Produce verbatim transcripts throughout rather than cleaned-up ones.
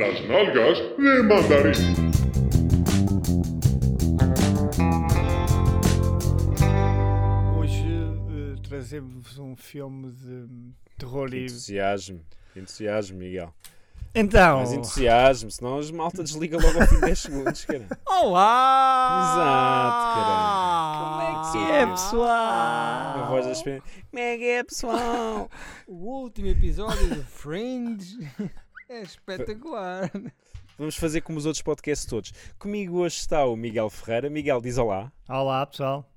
Las nalgas de mandarín. Hoje uh, trazemos um filme de terror e... Entusiasmo, entusiasmo, Miguel. Então... Mas entusiasmo, senão as malta desliga logo ao fim de dez segundos, cara. Olá! Exato, cara. Como é que é, pessoal? A voz da experiência. Como é que é, pessoal? O último episódio do Fringe é espetacular. Vamos fazer como os outros podcasts todos. Comigo hoje está o Miguel Ferreira. Miguel, diz olá. Olá, pessoal.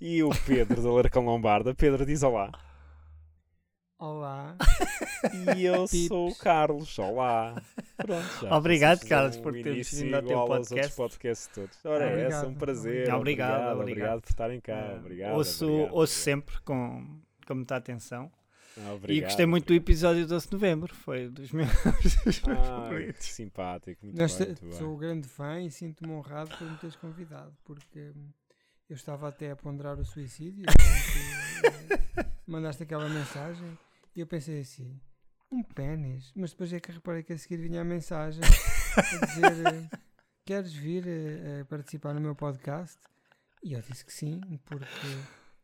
E o Pedro da Larcão Lombarda. Pedro, diz olá. Olá. E eu Pips. Sou o Carlos. Olá. Pronto, já. Obrigado, vocês Carlos, por teres vindo ao teu podcast. Podcasts todos. Ora, obrigado. É só um prazer. Obrigado, obrigado, obrigado. Obrigado por estarem cá. Obrigado, ouço, obrigado, ouço sempre com, com muita atenção. Obrigado, e gostei muito obrigado. Do episódio doze de novembro. Foi dos meus, dos meus ah, favoritos. Simpático. Muito Nesta, bem, muito sou bem. Grande fã e sinto-me honrado por me teres convidado, porque eu estava até a ponderar o suicídio. Mandaste aquela mensagem. E eu pensei assim, um pênis? Mas depois é que reparei que a seguir vinha a mensagem a dizer, queres vir a, a participar no meu podcast? E eu disse que sim, porque,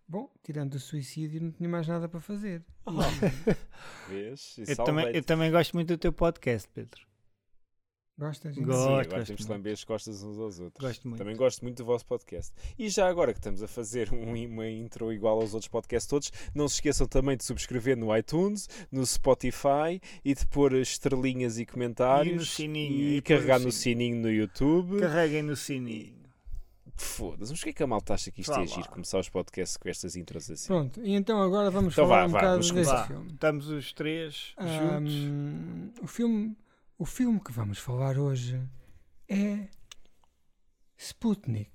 bom, tirando o suicídio não tinha mais nada para fazer. Oh. Vês? Eu, também, eu também gosto muito do teu podcast, Pedro. Gostas? Gosto, sim, agora gosto temos de lamber as costas uns aos outros. Gosto muito. Também gosto muito do vosso podcast. E já agora que estamos a fazer um, uma intro igual aos outros podcasts todos, não se esqueçam também de subscrever no iTunes, no Spotify e de pôr estrelinhas e comentários. E no sininho. E, e carregar no sininho. Sininho no YouTube. Carreguem no sininho. Foda-se, mas o que é que a malta acha que isto é giro? Começar os podcasts com estas intros assim. Pronto, e então agora vamos então falar vá, um vá, bocado deste filme. Estamos os três juntos. Um, o filme... O filme que vamos falar hoje é Sputnik.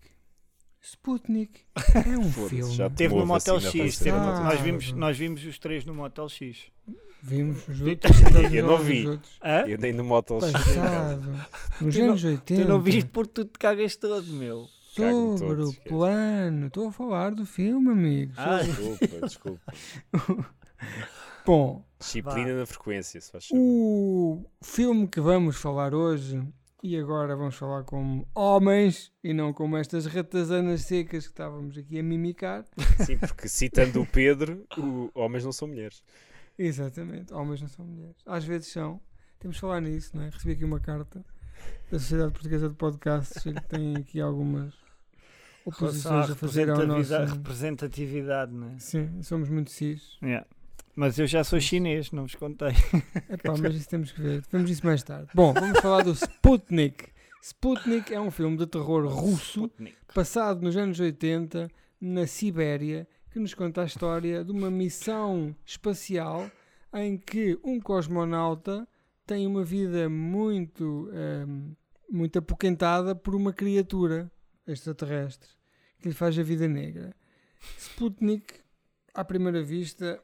Sputnik é um filme... Já teve no Motel X. Teve ah, no... Nós, vimos, nós vimos os três no Motel X. Vimos os outros. Eu não vi. Eu dei no Motel X. Nos anos oitenta. Tu não viste porque tu te cagas todo, meu. Sobre o plano. Estou a falar do filme, amigos. Ah, desculpa, desculpa. Bom, disciplina na frequência, se faz o filme que vamos falar hoje, e agora vamos falar como homens e não como estas ratazanas secas que estávamos aqui a mimicar. Sim, porque citando o Pedro, o, homens não são mulheres. Exatamente, homens não são mulheres. Às vezes são, temos de falar nisso, não é? Recebi aqui uma carta da Sociedade Portuguesa de Podcasts que tem aqui algumas oposições a fazer ao nosso... representatividade, não é? Sim, somos muito cis. Yeah. Mas eu já sou chinês, não vos contei. Epá, mas isso temos que ver. Vemos isso mais tarde. Bom, vamos falar do Sputnik. Sputnik é um filme de terror russo, Sputnik. Passado nos anos oitenta, na Sibéria, que nos conta a história de uma missão espacial em que um cosmonauta tem uma vida muito, um, muito apoquentada por uma criatura extraterrestre que lhe faz a vida negra. Sputnik, à primeira vista...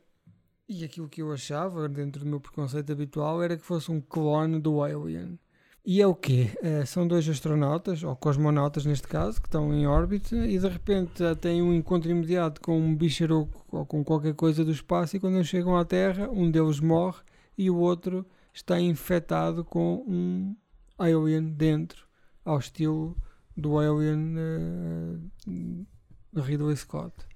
E aquilo que eu achava, dentro do meu preconceito habitual, era que fosse um clone do Alien. E é o quê? Uh, são dois astronautas, ou cosmonautas neste caso, que estão em órbita e de repente têm um encontro imediato com um bicharoco ou com qualquer coisa do espaço e quando chegam à Terra, um deles morre e o outro está infectado com um Alien dentro, ao estilo do Alien uh, Ridley Scott.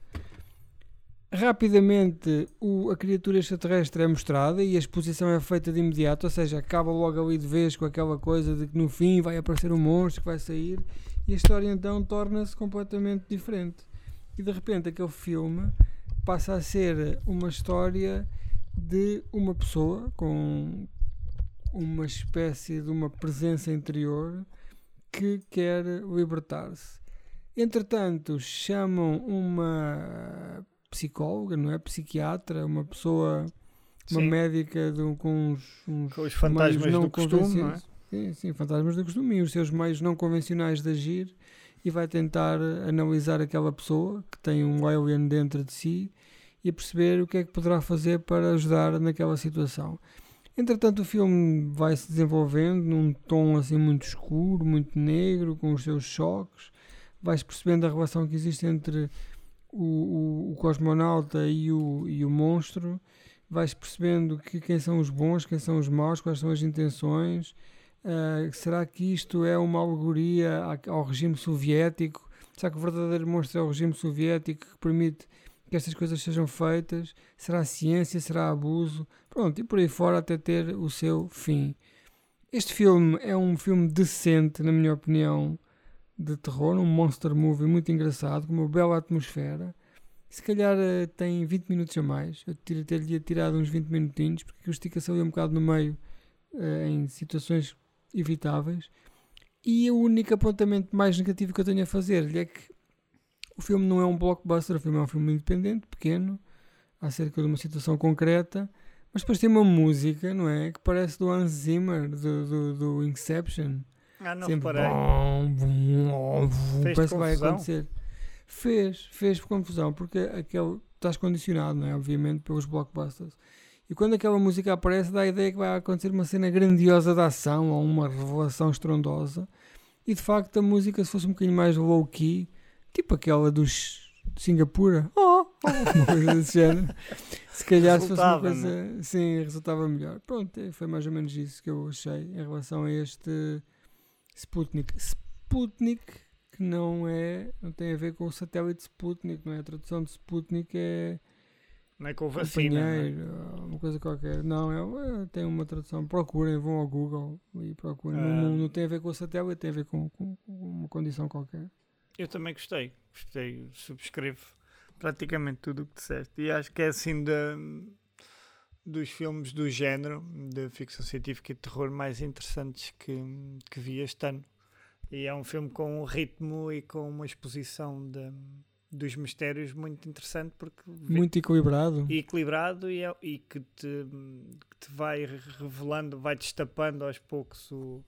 Rapidamente o, a criatura extraterrestre é mostrada e a exposição é feita de imediato, ou seja, acaba logo ali de vez com aquela coisa de que no fim vai aparecer um monstro que vai sair e a história então torna-se completamente diferente. E de repente aquele filme passa a ser uma história de uma pessoa com uma espécie de uma presença interior que quer libertar-se. Entretanto, chamam uma... psicóloga, não é? Psiquiatra, uma pessoa, uma sim. médica do, com, uns, uns com os fantasmas do costume, não é? Sim, sim, fantasmas do costume e os seus meios não convencionais de agir e vai tentar analisar aquela pessoa que tem um alien dentro de si e perceber o que é que poderá fazer para ajudar naquela situação. Entretanto, o filme vai se desenvolvendo num tom assim muito escuro, muito negro, com os seus choques, vai-se percebendo a relação que existe entre O, o, o cosmonauta e o, e o monstro, vais percebendo que quem são os bons, quem são os maus, quais são as intenções, Uh, será que isto é uma alegoria ao regime soviético? Será que o verdadeiro monstro é o regime soviético que permite que estas coisas sejam feitas? Será ciência? Será abuso? Pronto, e por aí fora até ter o seu fim. Este filme é um filme decente, na minha opinião, de terror, um monster movie muito engraçado, com uma bela atmosfera. Se calhar uh, tem vinte minutos a mais, eu até lhe ia tirar uns vinte minutinhos, porque estica-se ali um bocado no meio, uh, em situações evitáveis. E o único apontamento mais negativo que eu tenho a fazer-lhe é que o filme não é um blockbuster, o filme é um filme independente, pequeno, acerca de uma situação concreta, mas depois tem uma música, não é? Que parece do Hans Zimmer, do, do, do Inception. Ah, não reparei. Parece confusão? Que vai acontecer. Fez, fez confusão, porque aquele, estás condicionado, não é? Obviamente, pelos blockbusters. E quando aquela música aparece, dá a ideia que vai acontecer uma cena grandiosa de ação ou uma revelação estrondosa. E de facto, a música, se fosse um bocadinho mais low-key, tipo aquela dos Singapura, oh, oh, uma coisa desse género, se calhar se fosse uma coisa, né? Sim, resultava melhor. Pronto, foi mais ou menos isso que eu achei em relação a este Sputnik. Sputnik, que não é, não tem a ver com o satélite Sputnik, não é? A tradução de Sputnik é... Não é com vacina, não é? Uma coisa qualquer. Não, é, tem uma tradução. Procurem, vão ao Google e procurem. Ah. Não, não tem a ver com o satélite, tem a ver com, com, com uma condição qualquer. Eu também gostei. Gostei. Subscrevo praticamente tudo o que disseste. E acho que é assim de, dos filmes do género, de ficção científica e terror mais interessantes que, que vi este ano. E é um filme com um ritmo e com uma exposição de... dos mistérios muito interessante, porque muito equilibrado e, equilibrado e, é, e que, te, que te vai revelando, vai destapando aos poucos o,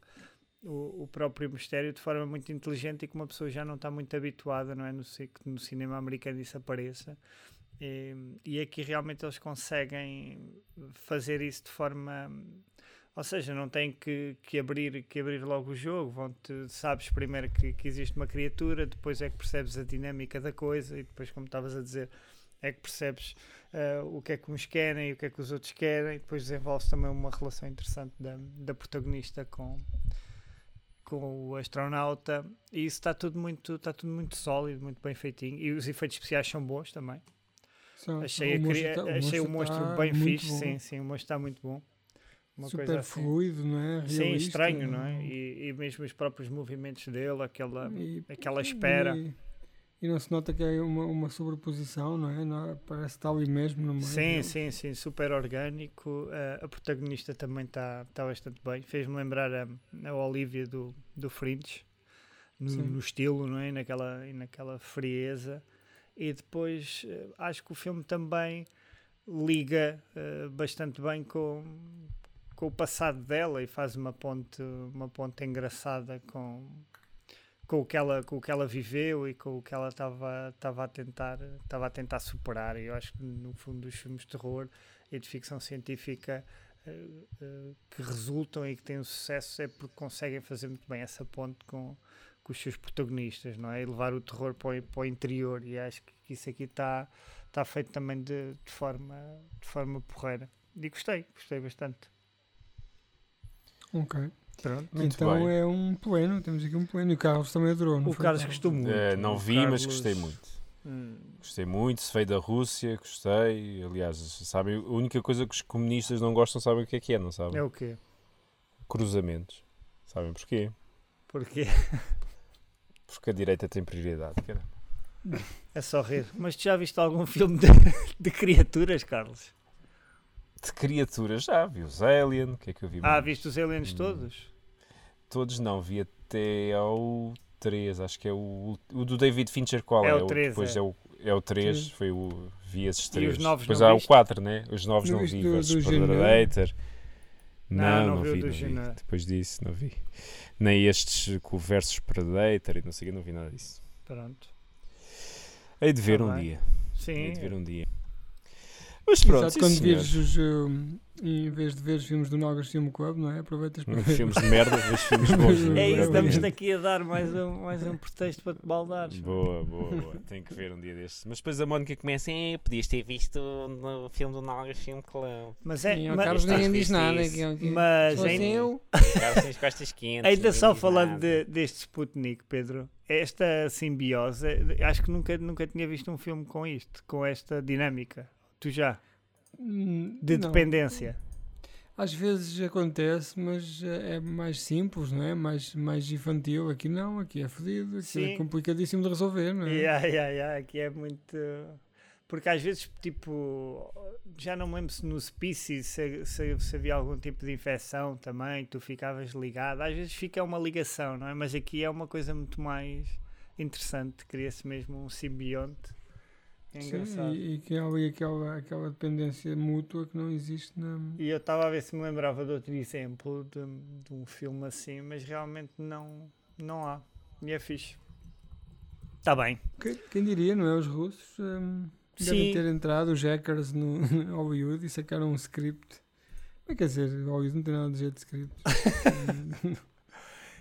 o, o próprio mistério de forma muito inteligente e que uma pessoa já não está muito habituada, não é? No, no cinema americano isso apareça e, e aqui realmente eles conseguem fazer isso de forma, ou seja, não têm que, que, abrir, que abrir logo o jogo. Vão-te, sabes primeiro que, que existe uma criatura, depois é que percebes a dinâmica da coisa e depois, como estavas a dizer, é que percebes uh, o que é que uns querem e o que é que os outros querem. E depois desenvolve-se também uma relação interessante da, da protagonista com, com o astronauta. E isso está tudo, muito, está tudo muito sólido, muito bem feitinho. E os efeitos especiais são bons também. Só, achei o, a, monstro, a, o, achei monstro o monstro bem fixe. Bom. Sim, sim, o monstro está muito bom. Uma super coisa assim. Fluido, não é? Realista, sim, estranho, não é? E, e mesmo os próprios movimentos dele, aquela, e, aquela espera. E, e não se nota que é uma, uma sobreposição, não é? Não, parece que está ali mesmo no meio. Sim, dele. sim, sim, super orgânico. A, a protagonista também está, tá bastante bem. Fez-me lembrar a, a Olivia do, do Fringe, no, no estilo, não é? E naquela, e naquela frieza. E depois acho que o filme também liga uh, bastante bem com. com o passado dela e faz uma ponte, uma ponte engraçada com, com, o que ela, com o que ela viveu e com o que ela estava a tentar, estava a tentar superar. E eu acho que no fundo dos filmes de terror e de ficção científica uh, uh, que resultam e que têm um sucesso é porque conseguem fazer muito bem essa ponte com, com os seus protagonistas, não é? E levar o terror para o, para o interior, e acho que isso aqui está tá feito também de, de, forma, de forma porreira. E gostei, gostei bastante. Ok. Pronto, então bem. É um pleno, temos aqui um pleno. E o Carlos também adorou. O Carlos gostou muito. É, não vi, Carlos... mas gostei muito. Hum. Gostei muito, se veio da Rússia, gostei. Aliás, sabem, a única coisa que os comunistas não gostam, sabem o que é que é, não sabem? É o quê? Cruzamentos. Sabem porquê? Porquê? Porque a direita tem prioridade, caramba. É só rir. Mas tu já viste algum filme de, de criaturas, Carlos? De criaturas, já vi os Alien, que é que eu vi? Ah, mais? Viste os Aliens hum. todos? Todos não, vi até ao três, acho que é o, o do David Fincher, qual é? É o três, depois é, é o, é o três, sim. Foi o, vi esses três. E os novos depois não há viste? O quatro, né? Os novos não, não vi, versus Predator. Não, não, não vi, não vi. Depois disso não vi. Nem estes com o versus Predator e não sei o que, não vi nada disso. Pronto. Hei de ver tá um bem. dia. Sim. Hei de ver um dia. Mas pronto, exato, quando vires os, um, em vez de ver filmes do Nalgas Film Club, não é? Aproveitas para ver filmes de merda, vês filmes bons. É isso, estamos aqui a dar mais um, mais um pretexto para te baldares. Boa, boa, boa. Tenho que ver um dia destes. Mas depois a Mónica começa, é, podias ter visto o filme do Nalgas Film Club. Mas é, sim, mas, Carlos ninguém diz nada. Aqui, aqui. Mas ainda... eu. Carlos costas quentes. Ainda só falando de, deste Sputnik, Pedro, esta simbiose, acho que nunca, nunca tinha visto um filme com isto, com esta dinâmica. Tu já? De não. Dependência. Às vezes acontece, mas é mais simples, não é? Mais, mais infantil. Aqui não, aqui é fodido, aqui sim. É complicadíssimo de resolver, não é? Yeah, yeah, yeah. Aqui é muito... Porque às vezes, tipo, já não me lembro se no Species se, se, se havia algum tipo de infecção também, tu ficavas ligado. Às vezes fica uma ligação, não é? Mas aqui é uma coisa muito mais interessante. Cria-se mesmo um simbionte. É engraçado. Sim, e, e que há ali aquela, aquela dependência mútua que não existe na... E eu estava a ver se me lembrava de outro exemplo de, de um filme assim, mas realmente não, não há. E é fixe. Está bem. Que, quem diria, não é? Os russos um, devem ter entrado, os hackers, no, no Hollywood e sacaram um script. Mas quer dizer, Hollywood não tem nada de jeito de script.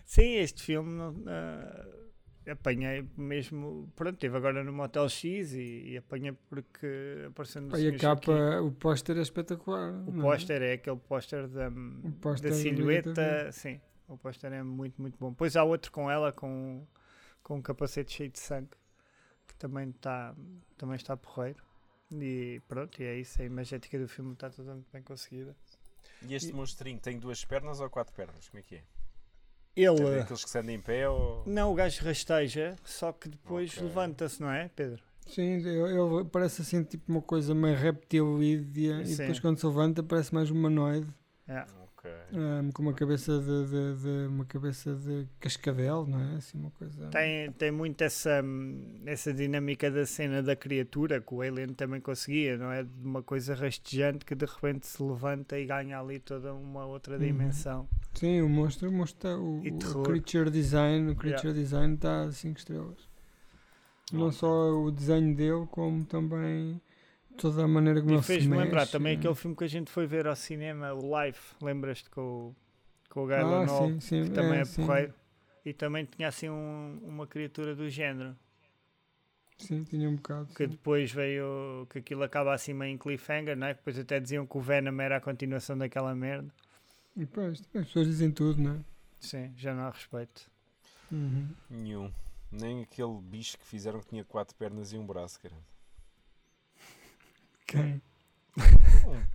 Sim, este filme... Não, uh... apanhei mesmo, pronto, estive agora no Motel X e, e apanhei porque apareceu no Senhor Chiquinho. O póster é espetacular. O póster é? é aquele póster da, da silhueta, sim, o póster é muito, muito bom. Depois há outro com ela, com, com um capacete cheio de sangue, que também está, também está porreiro. E pronto, e é isso, a imagética do filme está toda muito bem conseguida. E este e... monstrinho tem duas pernas ou quatro pernas? Como é que é? Ele... Aqueles que se andam em pé ou... Não, o gajo rasteja, só que depois okay. Levanta-se, não é, Pedro? Sim, ele parece assim tipo uma coisa meio reptilídea e depois quando se levanta parece mais humanoide. Yeah. Okay. Um, com uma cabeça de, de, de, uma cabeça de cascavel, não é? Assim, uma coisa... Tem, tem muito essa, essa dinâmica da cena da criatura que o Alien também conseguia, não é? De uma coisa rastejante que de repente se levanta e ganha ali toda uma outra dimensão. Uhum. Sim, o monstro, o, monstro, o, o creature design, o creature yeah. design está a cinco estrelas. Okay. Não só o desenho dele, como também toda a maneira como ele se mexe. E fez-me lembrar também é. aquele filme que a gente foi ver ao cinema, o Life, lembras-te, com, com o Gaylonol, ah, que também é, é porreiro. E também tinha assim um, uma criatura do género. Sim, tinha um bocado. Que sim. Depois veio, que aquilo acaba assim meio em cliffhanger, não é? Depois até diziam que o Venom era a continuação daquela merda. E pois, as pessoas dizem tudo, não é? Sim, já não há respeito. Uhum. Nenhum. Nem aquele bicho que fizeram que tinha quatro pernas e um braço, caramba. Quem?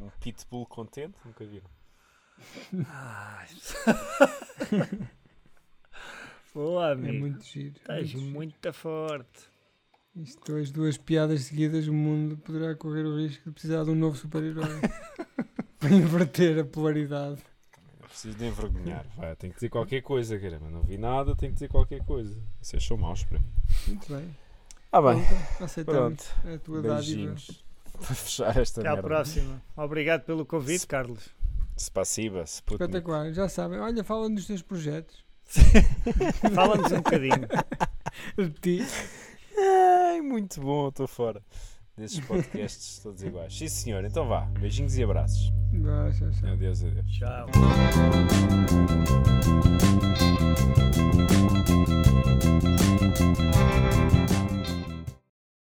Um, um pitbull contente, nunca viram. Ah, boa, amigo. É muito giro. Estás muito, muito forte. Isto, as duas piadas seguidas, o mundo poderá correr o risco de precisar de um novo super-herói para inverter a polaridade. Preciso de envergonhar, vai, tenho que dizer qualquer coisa, caramba, não vi nada, tenho que dizer qualquer coisa. Vocês são maus para mim. Muito bem. Ah, bem. Então, aceitamos. Pronto. A tua beijinhos. Dádiva. Para fechar esta até merda. Até à próxima. Obrigado pelo convite, se, Carlos. Se passiva, se puto. Espetacular, já sabem. Olha, fala-nos dos teus projetos. Fala-nos um bocadinho. De ti. Ai, muito bom, estou fora. Desses podcasts todos iguais. Sim, senhor. Então vá. Beijinhos e abraços. Não, tchau, tchau. Adeus, adeus. Tchau.